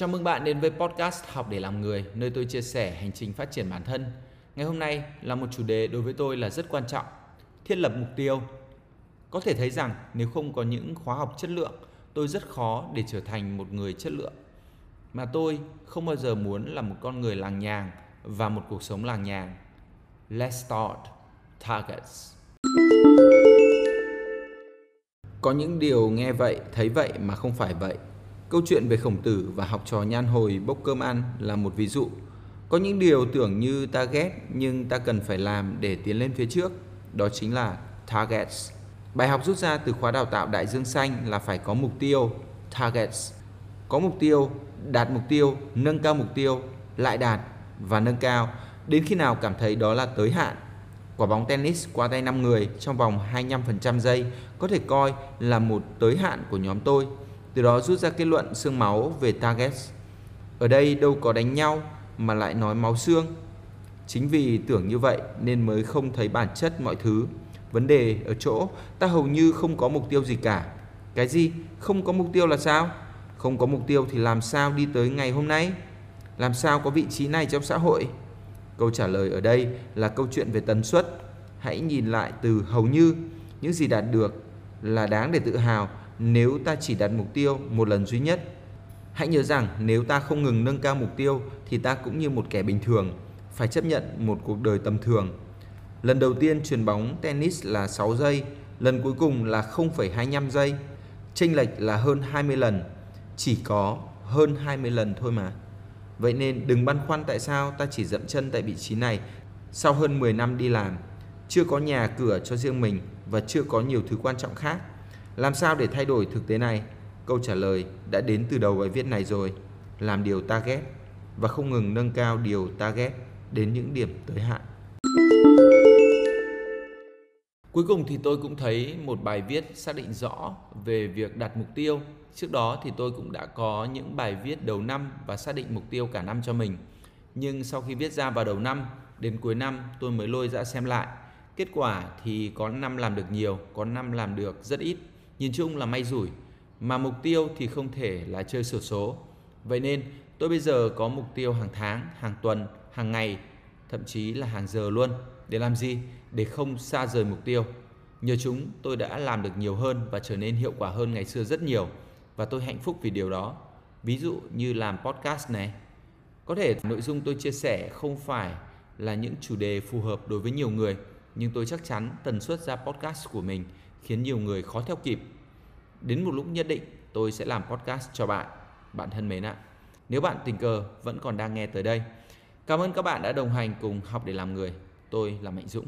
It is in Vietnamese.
Chào mừng bạn đến với podcast Học để làm người, nơi tôi chia sẻ hành trình phát triển bản thân. Ngày hôm nay là một chủ đề đối với tôi là rất quan trọng, thiết lập mục tiêu. Có thể thấy rằng nếu không có những khóa học chất lượng, tôi rất khó để trở thành một người chất lượng. Mà tôi không bao giờ muốn là một con người làng nhàng và một cuộc sống làng nhàng. Let's start targets. Có những điều nghe vậy, thấy vậy mà không phải vậy. Câu chuyện về Khổng Tử và học trò Nhan Hồi bốc cơm ăn là một ví dụ. Có những điều tưởng như ta ghét nhưng ta cần phải làm để tiến lên phía trước. Đó chính là targets. Bài học rút ra từ khóa đào tạo Đại Dương Xanh là phải có mục tiêu, targets. Có mục tiêu, đạt mục tiêu, nâng cao mục tiêu, lại đạt và nâng cao đến khi nào cảm thấy đó là tới hạn. Quả bóng tennis qua tay 5 người trong vòng 25% giây có thể coi là một tới hạn của nhóm tôi. Từ đó rút ra kết luận xương máu về targets. Ở đây đâu có đánh nhau mà lại nói máu xương. Chính vì tưởng như vậy nên mới không thấy bản chất mọi thứ. Vấn đề ở chỗ ta hầu như không có mục tiêu gì cả. Cái gì? Không có mục tiêu là sao? Không có mục tiêu thì làm sao đi tới ngày hôm nay? Làm sao có vị trí này trong xã hội? Câu trả lời ở đây là câu chuyện về tần suất. Hãy nhìn lại từ hầu như. Những gì đạt được là đáng để tự hào. Nếu ta chỉ đặt mục tiêu một lần duy nhất, hãy nhớ rằng nếu ta không ngừng nâng cao mục tiêu thì ta cũng như một kẻ bình thường, phải chấp nhận một cuộc đời tầm thường. Lần đầu tiên chuyền bóng tennis là 6 giây, lần cuối cùng là 0,25 giây. Chênh lệch là hơn 20 lần, chỉ có hơn 20 lần thôi mà. Vậy nên đừng băn khoăn tại sao ta chỉ dậm chân tại vị trí này sau hơn 10 năm đi làm, chưa có nhà cửa cho riêng mình và chưa có nhiều thứ quan trọng khác. Làm sao để thay đổi thực tế này? Câu trả lời đã đến từ đầu bài viết này rồi. Làm điều ta ghét và không ngừng nâng cao điều ta ghét đến những điểm tới hạn. Cuối cùng thì tôi cũng thấy một bài viết xác định rõ về việc đặt mục tiêu. Trước đó thì tôi cũng đã có những bài viết đầu năm và xác định mục tiêu cả năm cho mình. Nhưng sau khi viết ra vào đầu năm, đến cuối năm tôi mới lôi ra xem lại. Kết quả thì có năm làm được nhiều, có năm làm được rất ít. Nhìn chung là may rủi, mà mục tiêu thì không thể là chơi xổ số. Vậy nên tôi bây giờ có mục tiêu hàng tháng, hàng tuần, hàng ngày, thậm chí là hàng giờ luôn. Để làm gì? Để không xa rời mục tiêu. Nhờ chúng tôi đã làm được nhiều hơn và trở nên hiệu quả hơn ngày xưa rất nhiều. Và tôi hạnh phúc vì điều đó. Ví dụ như làm podcast này. Có thể nội dung tôi chia sẻ không phải là những chủ đề phù hợp đối với nhiều người. Nhưng tôi chắc chắn tần suất ra podcast của mình khiến nhiều người khó theo kịp. Đến một lúc nhất định tôi sẽ làm podcast cho bạn. Bạn thân mến ạ, nếu bạn tình cờ vẫn còn đang nghe tới đây. Cảm ơn các bạn đã đồng hành cùng Học để làm người. Tôi là Mạnh Dũng.